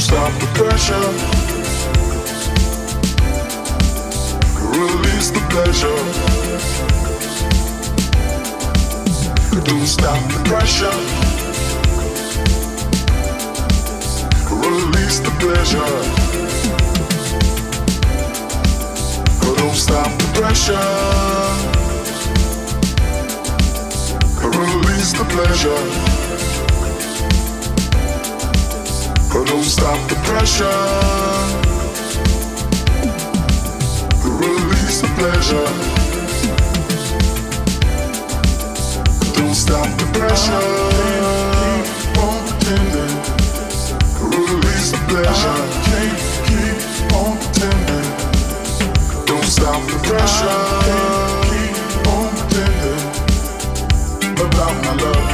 stop the pressure. Release the pressure. Don't stop the pressure. Release the pressure. Don't stop the pressure. Release the pleasure. Don't stop the pressure. Release the pleasure. Don't stop the pressure. I keep on pretending. Release the pleasure. I can't keep on pretending. Don't stop the pressure. I can't keep on pretending about my love.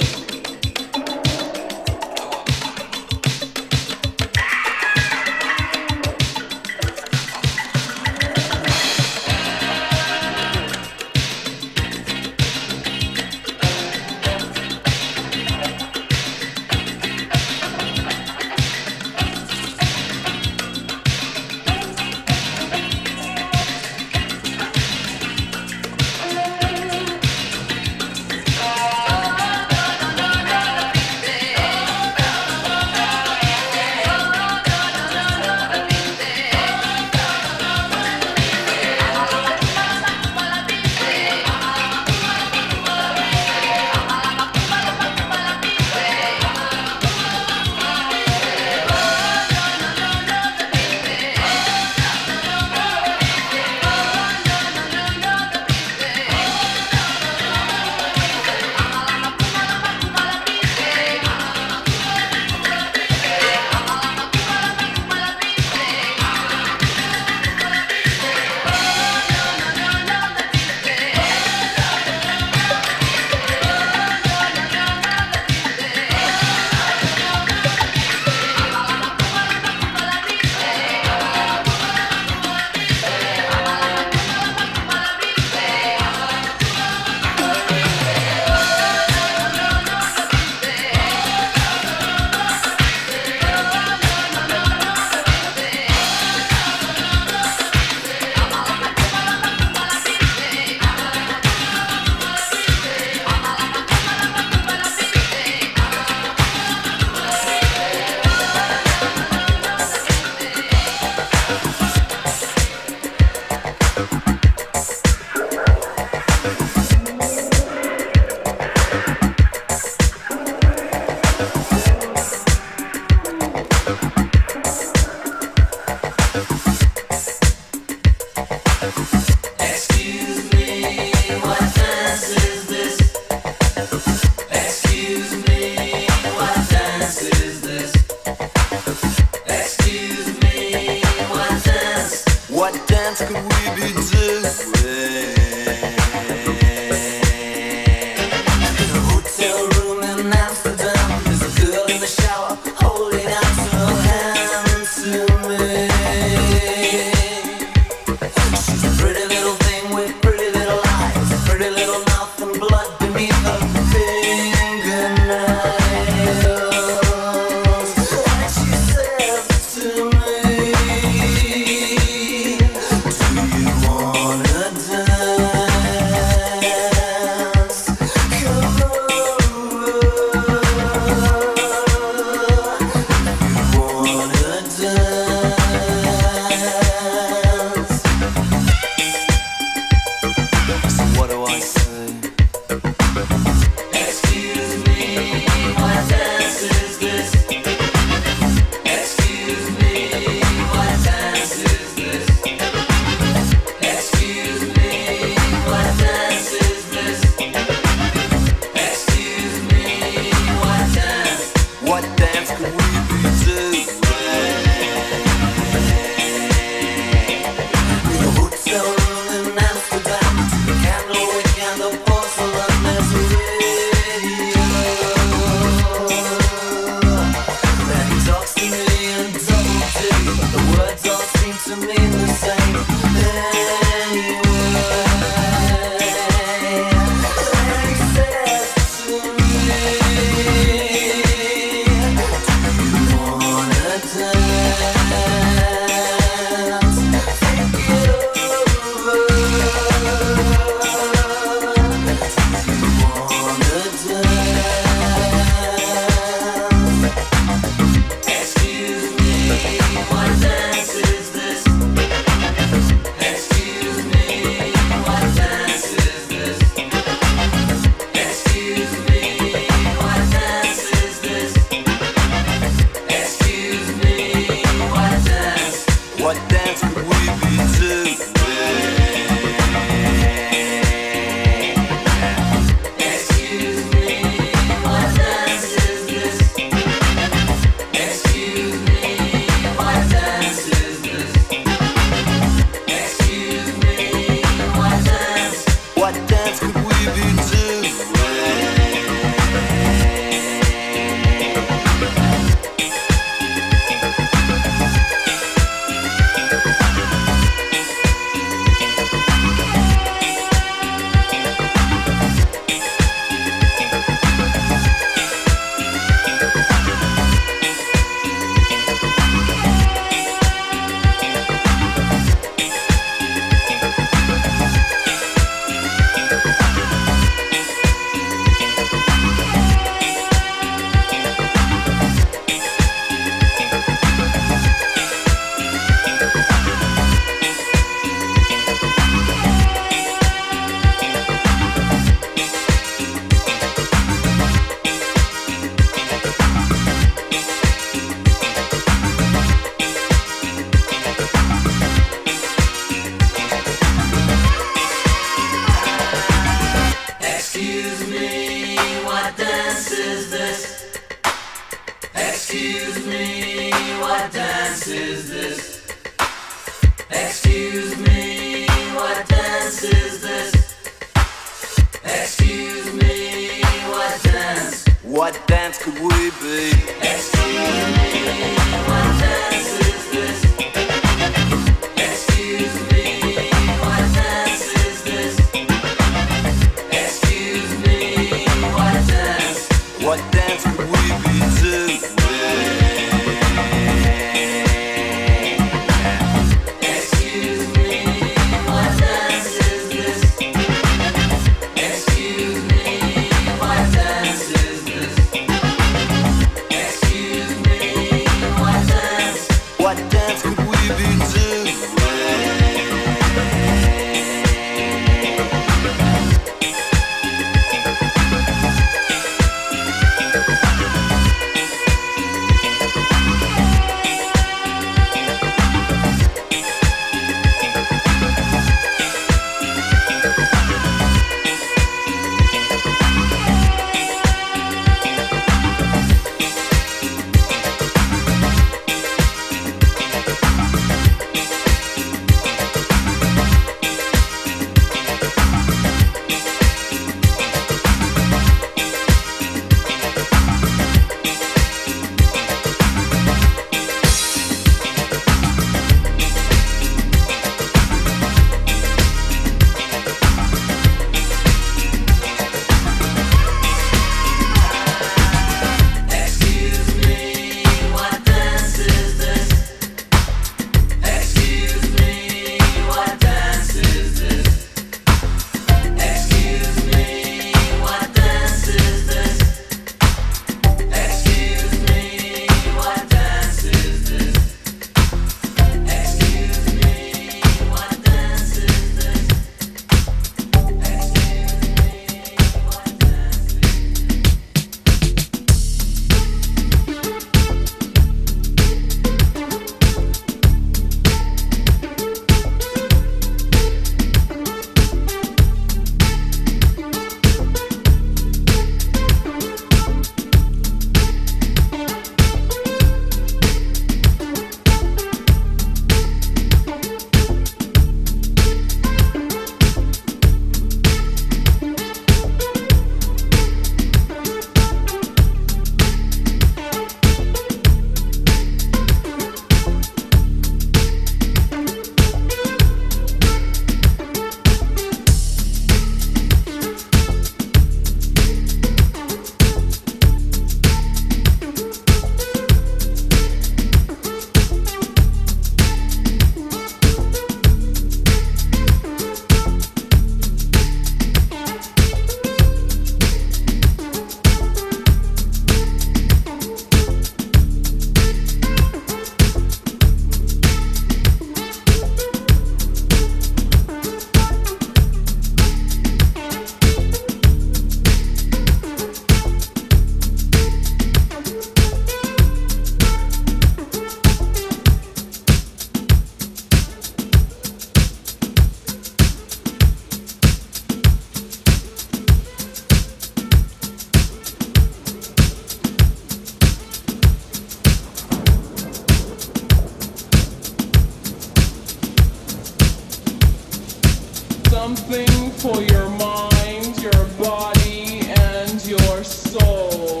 something for your mind, your body, and your soul.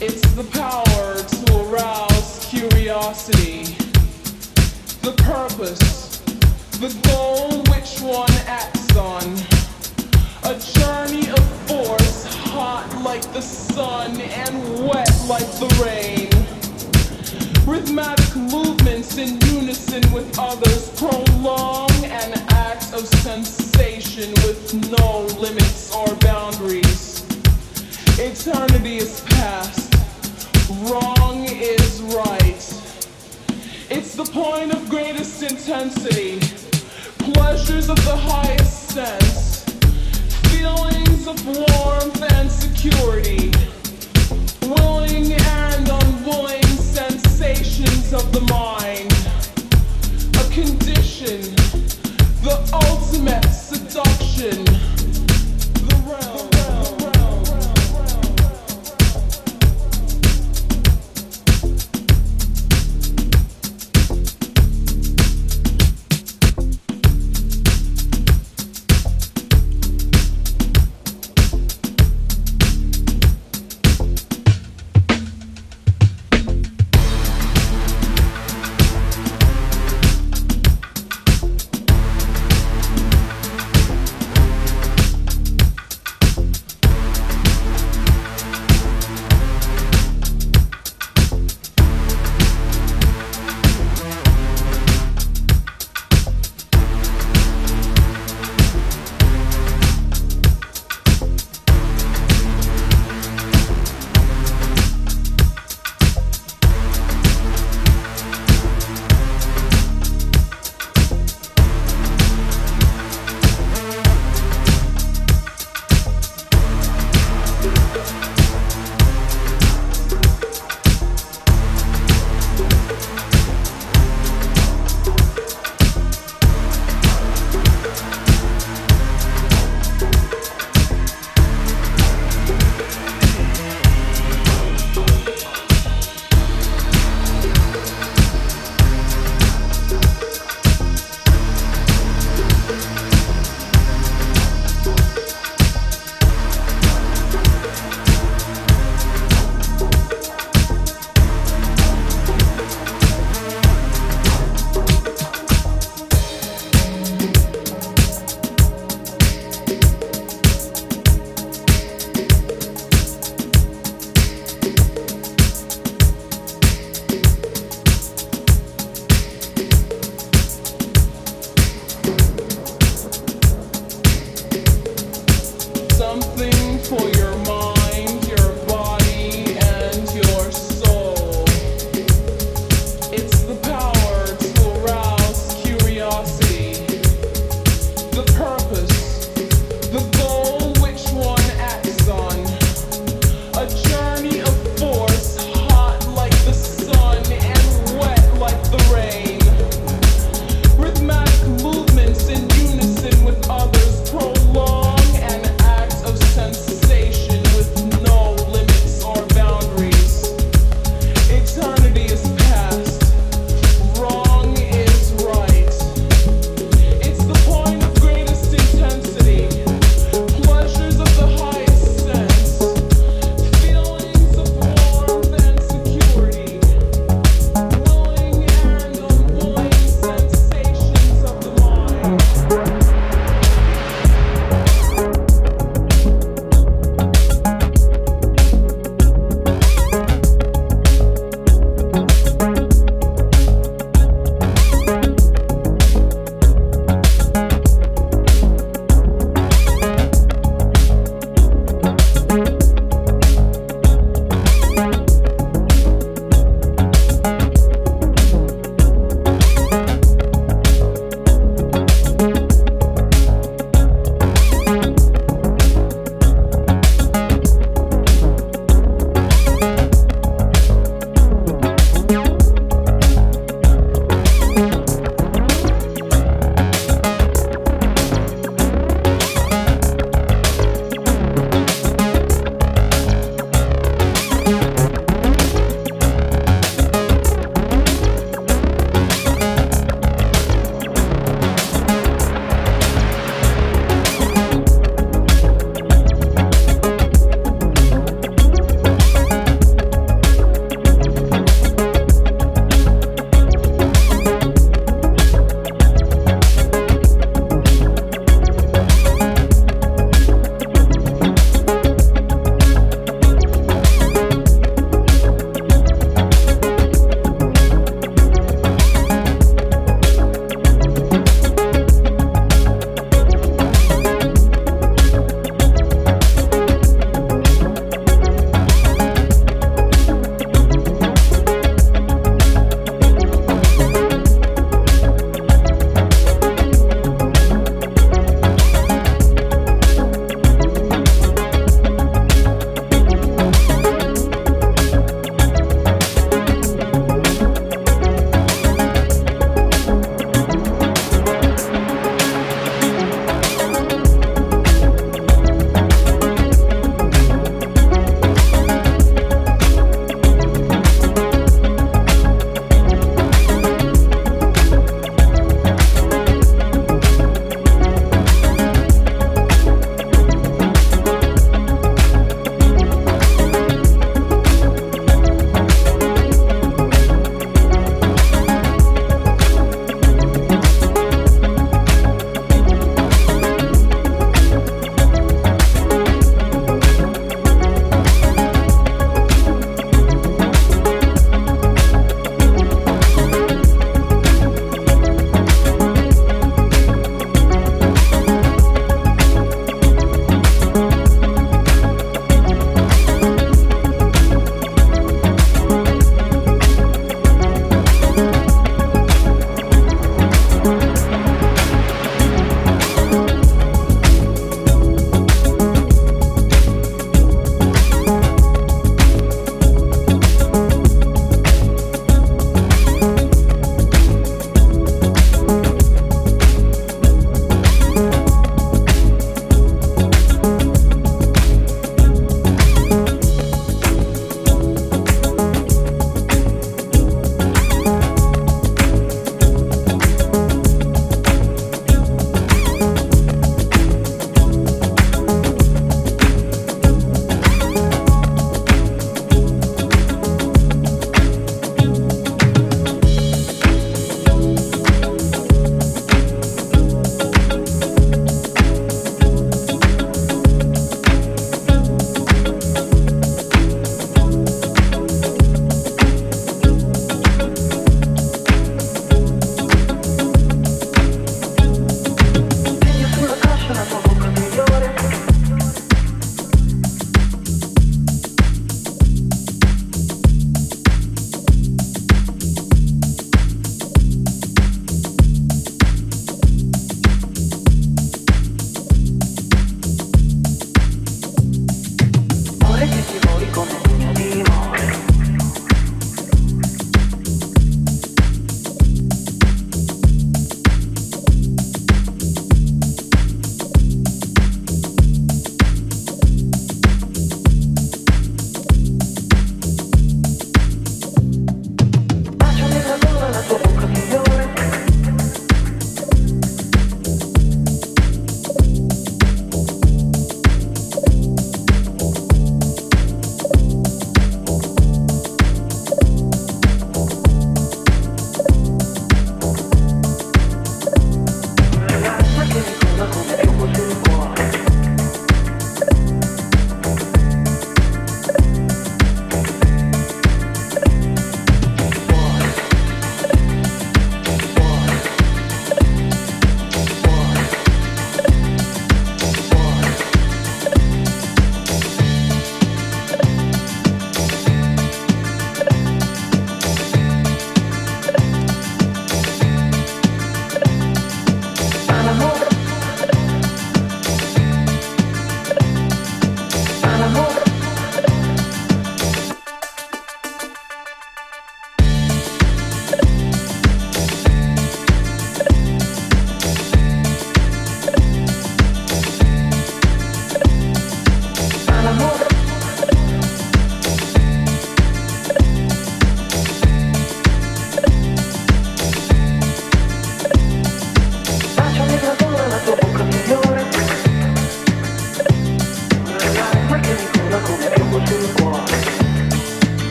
It's the power to arouse curiosity, the purpose, the goal which one acts on, a journey of force, hot like the sun and wet like the rain. Rhythmatic movements in unison with others prolong an act of sensation with no limits or boundaries. Eternity is past, wrong is right. It's the point of greatest intensity, pleasures of the highest sense, feelings of warmth and security, willing and unwilling sensations of the mind, a condition, the ultimate seduction, the realm.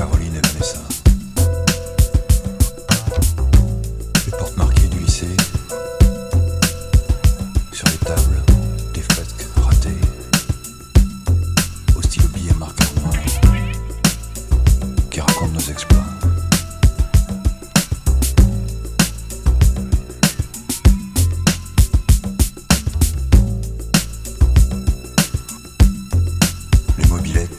Caroline et Vanessa. Les portes marquées du lycée. Sur les tables, des fresques ratées. Au stylo billet marqueur noir. Qui racontent nos exploits. Les mobilettes.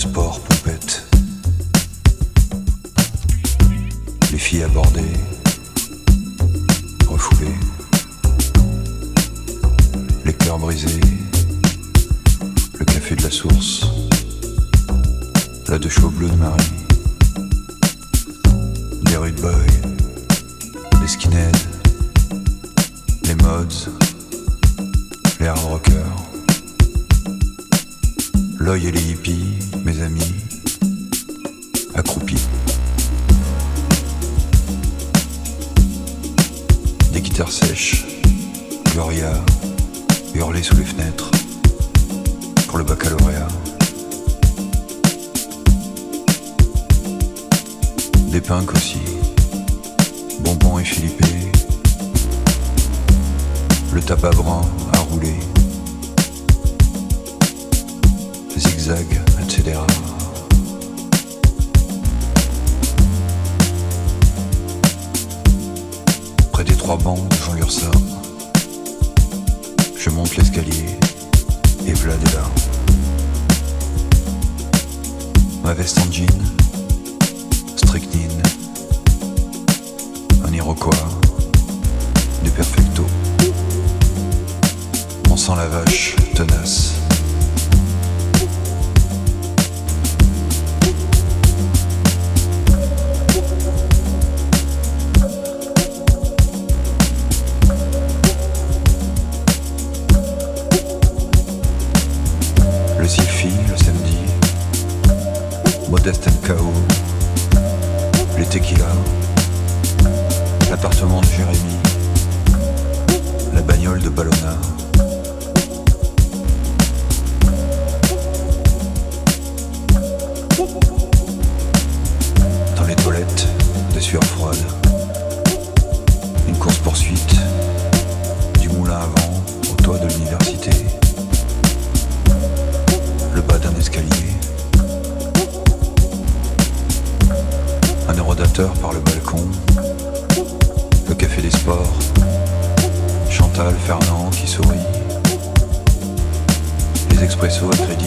Sport, pompette. Les filles abordées, refoulées. Les cœurs brisés. Le café de la source. La de chevaux bleus de Marie. Des rude boys. Les skinheads. Les mods. Les hard rockers. L'œil et les hippies. Mes amis, accroupis. Des guitares sèches, Gloria, hurlées sous les fenêtres, pour le baccalauréat. Des pinks aussi, Bonbon et Philippe. Le tabac brun à rouler. Zigzag, etc. Près des trois bancs de Jean Lursa, je monte l'escalier et Vlad est là. Ma veste en jean, strychnine, un Iroquois, du perfecto. On sent la vache tenace. Modeste MKO, les tequilas, l'appartement de Jérémy, la bagnole de Ballona. Dans les toilettes, des sueurs froides, une course-poursuite, du moulin à vent au toit de l'université, le bas d'un escalier. Un érodateur par le balcon, le café des sports, Chantal, Fernand qui sourit, les expressos à crédit,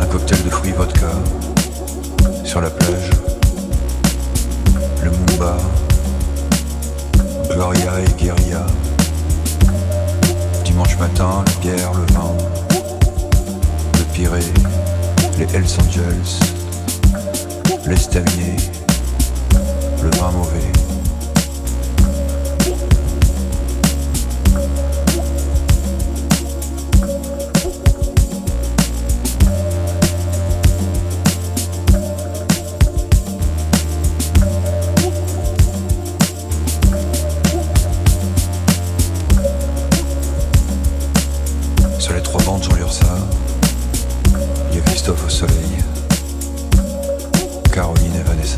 un cocktail de fruits vodka, sur la plage, le Mumba, Gloria et Guérilla, dimanche matin, la bière, le vin, le piré. Les Hells Angels, l'estaminet, le vin mauvais. Sur les trois bandes, Jean Lursa. Il y a Christophe au soleil, Caroline et Vanessa.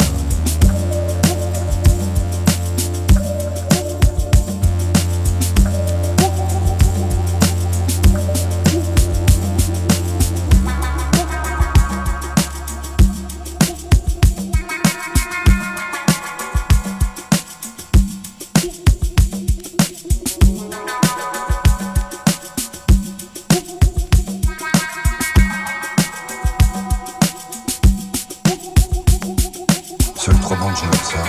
Seuls trois bandes, j'aime ça.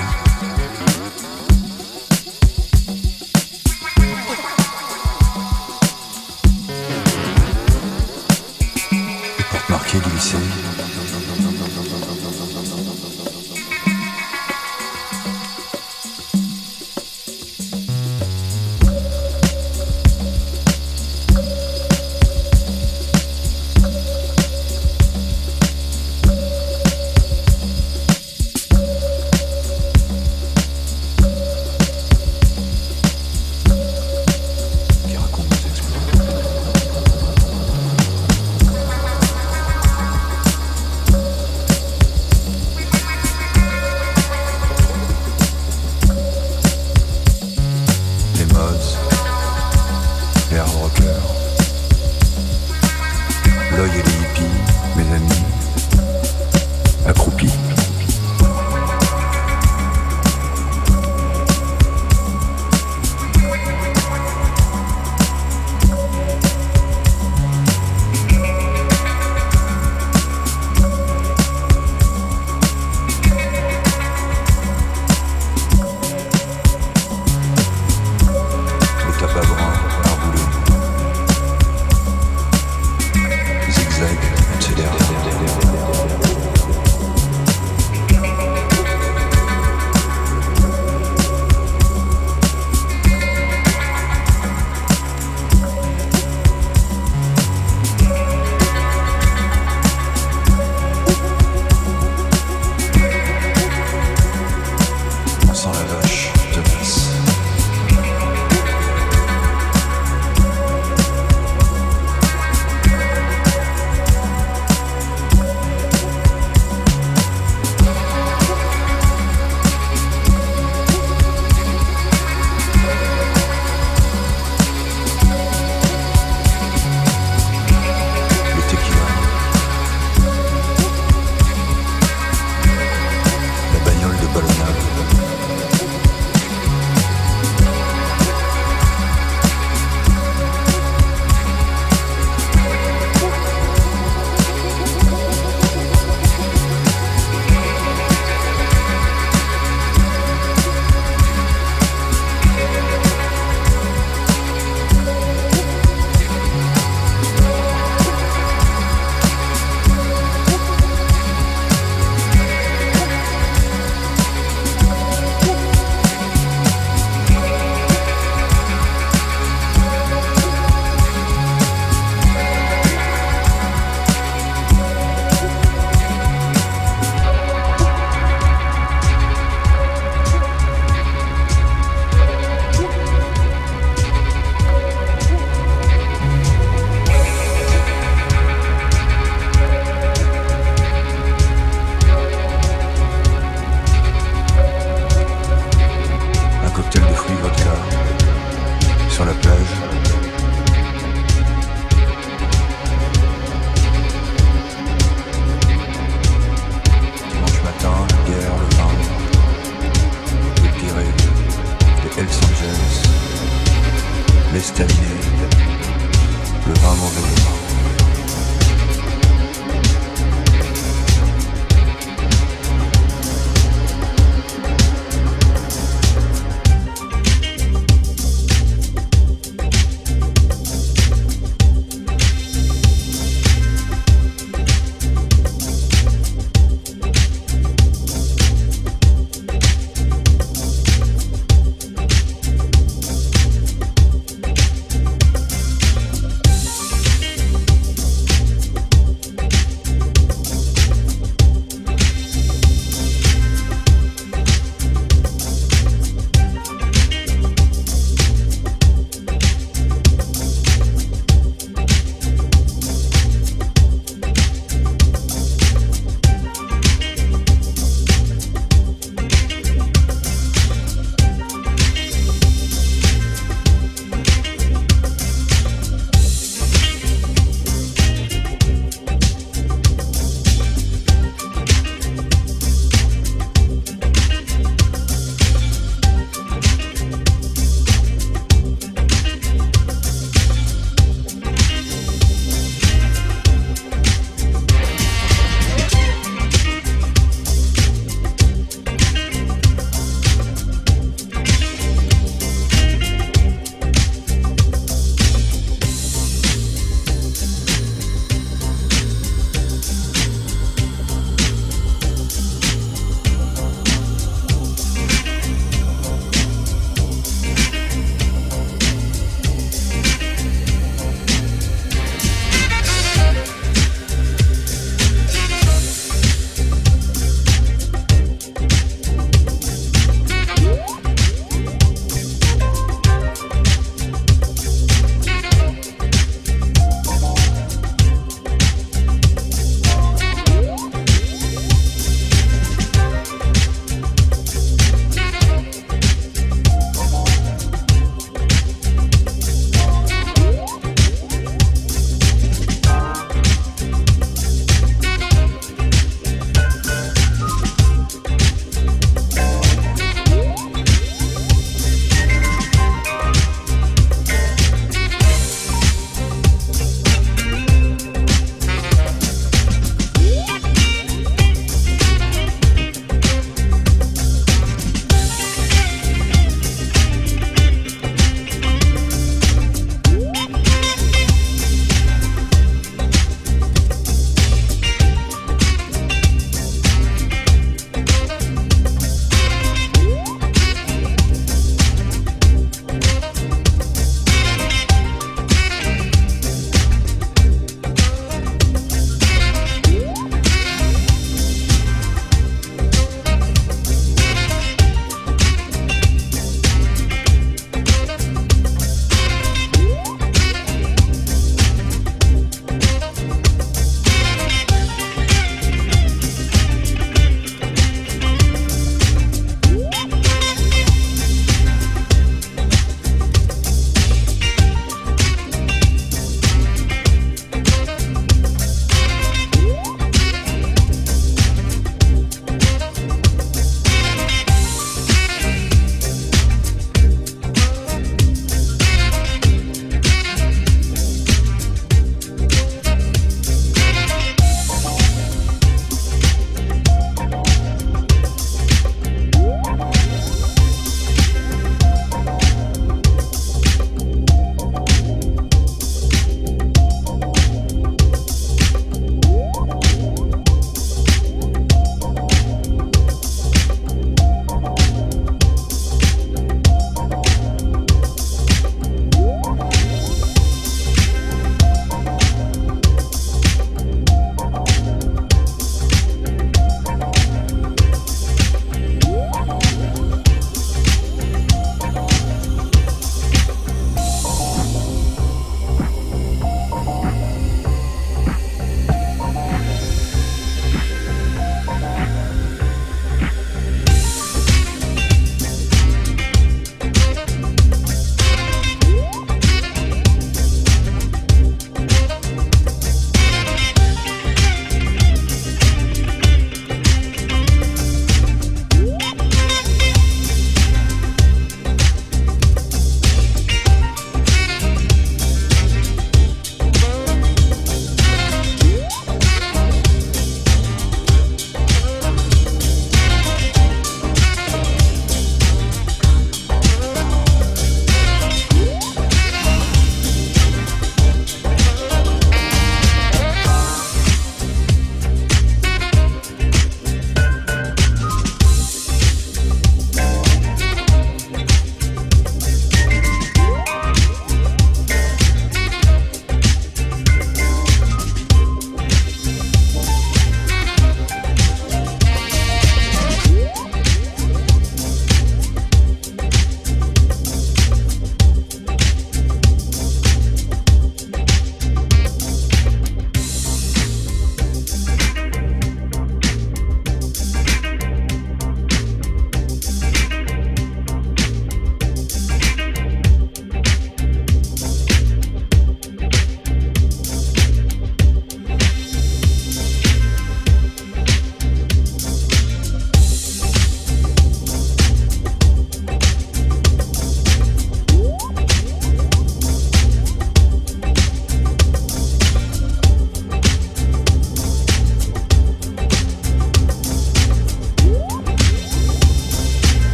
Les portes marquées du lycée. Vamos de nuevo.